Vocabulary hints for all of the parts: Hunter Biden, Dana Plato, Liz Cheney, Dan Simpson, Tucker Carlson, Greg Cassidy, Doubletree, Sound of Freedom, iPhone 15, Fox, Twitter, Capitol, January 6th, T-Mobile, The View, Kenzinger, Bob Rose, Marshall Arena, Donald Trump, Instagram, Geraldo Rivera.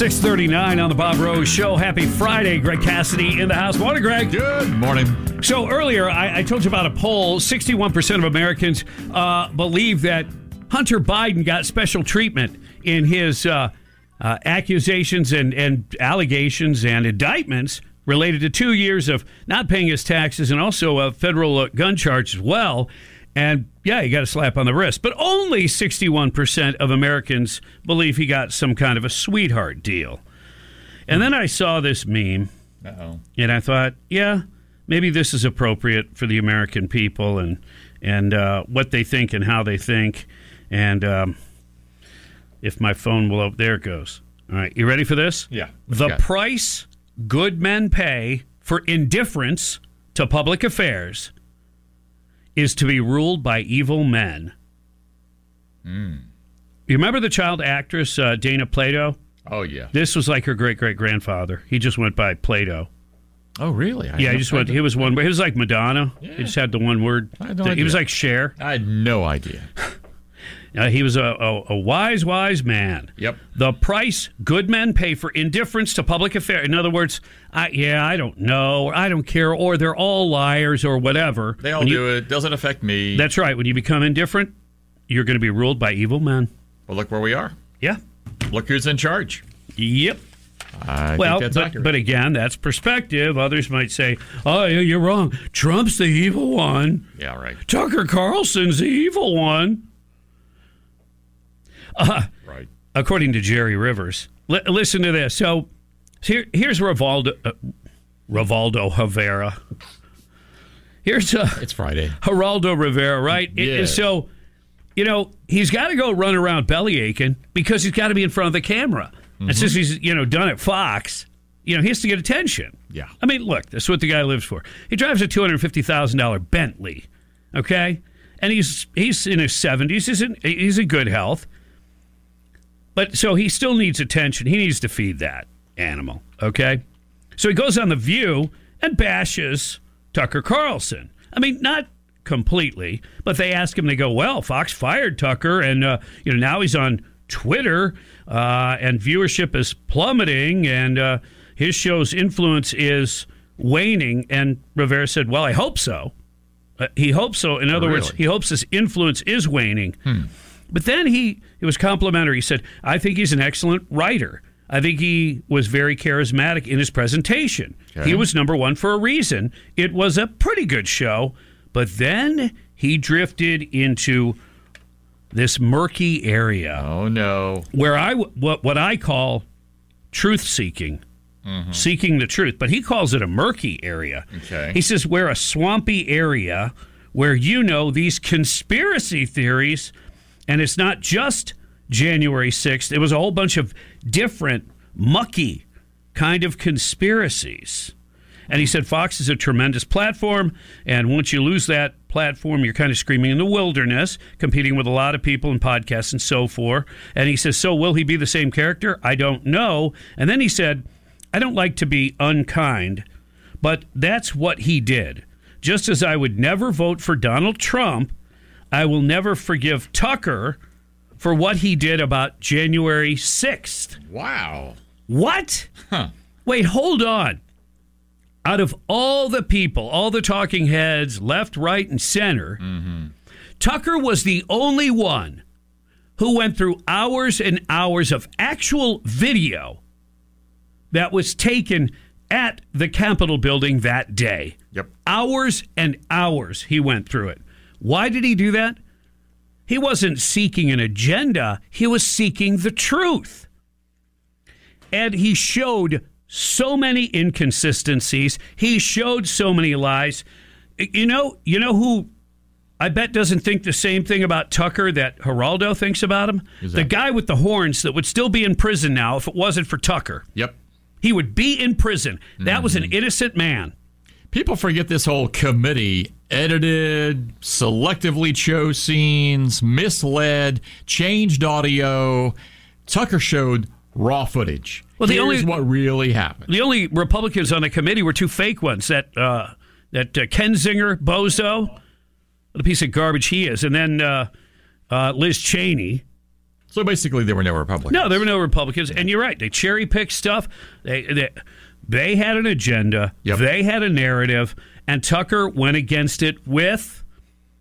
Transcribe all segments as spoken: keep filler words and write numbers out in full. six thirty-nine on the Bob Rose Show. Happy Friday. Greg Cassidy in the house. Morning, Greg. Good morning. So earlier, I, I told you about a poll. sixty-one percent of Americans uh, believe that Hunter Biden got special treatment in his uh, uh, accusations and, and allegations and indictments related to two years of not paying his taxes and also a federal uh, gun charge as well. And yeah, he got a slap on the wrist. But only sixty-one percent of Americans believe he got some kind of a sweetheart deal. And then I saw this meme. Uh-oh. And I thought, yeah, maybe this is appropriate for the American people and and uh, what they think and how they think. And um, if my phone will open, there it goes. All right, you ready for this? Yeah. The price good men pay for indifference to public affairs is to be ruled by evil men. Mm. You remember the child actress, uh, Dana Plato? Oh, yeah. This was like her great-great-grandfather. He just went by Plato. Oh, really? I yeah, he just went, he was one word. He was like Madonna. Yeah. He just had the one word. I had no idea. He was like Cher. I had no idea. uh, he was a, a, a wise, wise man. Yep. The price good men pay for indifference to public affairs. In other words, I, yeah, I don't know, or I don't care, or they're all liars, or whatever. They all you, do it. Doesn't affect me. That's right. When you become indifferent, you're going to be ruled by evil men. Well, look where we are. Yeah. Look who's in charge. Yep. I well, think that's but, but again, that's perspective. Others might say, oh, you're wrong. Trump's the evil one. Yeah, right. Tucker Carlson's the evil one. Uh, right. According to Jerry Rivers. L- listen to this. So here, here's Rivaldo, uh, Geraldo Rivera. Here's uh, it's Friday. Geraldo Rivera, right? Yeah. It, so, you know, he's got to go run around belly aching because he's got to be in front of the camera. Mm-hmm. And since he's, you know, done at Fox, you know, he has to get attention. Yeah. I mean, look, that's what the guy lives for. He drives a two hundred fifty thousand dollars Bentley, okay? And he's he's in his seventies. He's in, he's in good health. But so he still needs attention. He needs to feed that animal, okay? So he goes on The View and bashes Tucker Carlson. I mean, not completely, but they ask him, they go, well, Fox fired Tucker, and uh, you know now he's on Twitter, uh, and viewership is plummeting, and uh, his show's influence is waning. And Rivera said, well, I hope so. Uh, he hopes so. In other really? words, he hopes his influence is waning. Hmm. But then he, it was complimentary. He said, I think he's an excellent writer. I think he was very charismatic in his presentation. Okay. He was number one for a reason. It was a pretty good show. But then he drifted into this murky area. Oh, no. Where I, what, what I call truth seeking, mm-hmm. seeking the truth. But he calls it a murky area. Okay. He says, we're a swampy area where, you know, these conspiracy theories. And it's not just January sixth. It was a whole bunch of different, mucky kind of conspiracies. And he said Fox is a tremendous platform, and once you lose that platform, you're kind of screaming in the wilderness, competing with a lot of people and podcasts and so forth. And he says, so will he be the same character? I don't know. And then he said, I don't like to be unkind, but that's what he did. Just as I would never vote for Donald Trump, I will never forgive Tucker for what he did about January sixth. Wow. What? Huh. Wait, hold on. Out of all the people, all the talking heads, left, right, and center, mm-hmm. Tucker was the only one who went through hours and hours of actual video that was taken at the Capitol building that day. Yep. Hours and hours he went through it. Why did he do that? He wasn't seeking an agenda. He was seeking the truth. And he showed so many inconsistencies. He showed so many lies. You know, you know who I bet doesn't think the same thing about Tucker that Geraldo thinks about him. Exactly. The guy with the horns that would still be in prison now if it wasn't for Tucker. Yep. He would be in prison. That mm-hmm. was an innocent man. People forget this whole committee edited, selectively chose scenes, misled, changed audio. Tucker showed raw footage. Well, the Here's only, what really happened. The only Republicans on the committee were two fake ones, that uh, that uh, Kenzinger, bozo. What a piece of garbage he is. And then uh, uh, Liz Cheney. So basically there were no Republicans. No, there were no Republicans. And you're right. They cherry-picked stuff. They, they they had an agenda. Yep. They had a narrative. And Tucker went against it with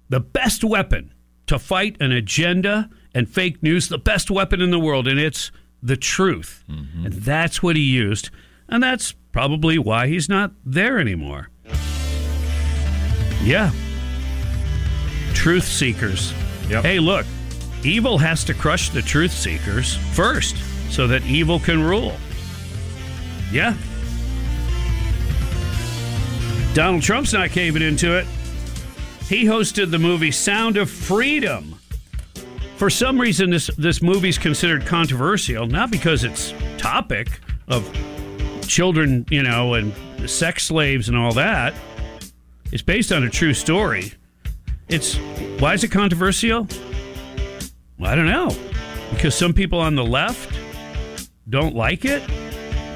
the best weapon to fight an agenda and fake news, the best weapon in the world. And it's the truth. Mm-hmm. And that's what he used. And that's probably why he's not there anymore. Yeah. Truth seekers. Yep. Hey, look, evil has to crush the truth seekers first so that evil can rule. Yeah. Donald Trump's not caving into it. He hosted the movie Sound of Freedom. For some reason, this, this movie's considered controversial, not because it's topic of children, you know, and sex slaves and all that. It's based on a true story. It's why is it controversial? Well, I don't know. Because some people on the left don't like it.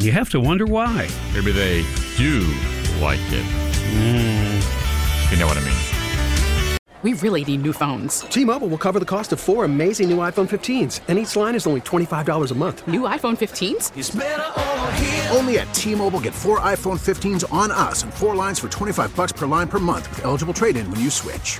You have to wonder why. Maybe they do like it. Mm. You know what I mean? We really need new phones. T-Mobile will cover the cost of four amazing new iPhone fifteens, and each line is only twenty-five dollars a month. New iPhone fifteens? It's better over here. Only at T-Mobile, get four iPhone fifteens on us and four lines for twenty-five dollars per line per month with eligible trade-in when you switch.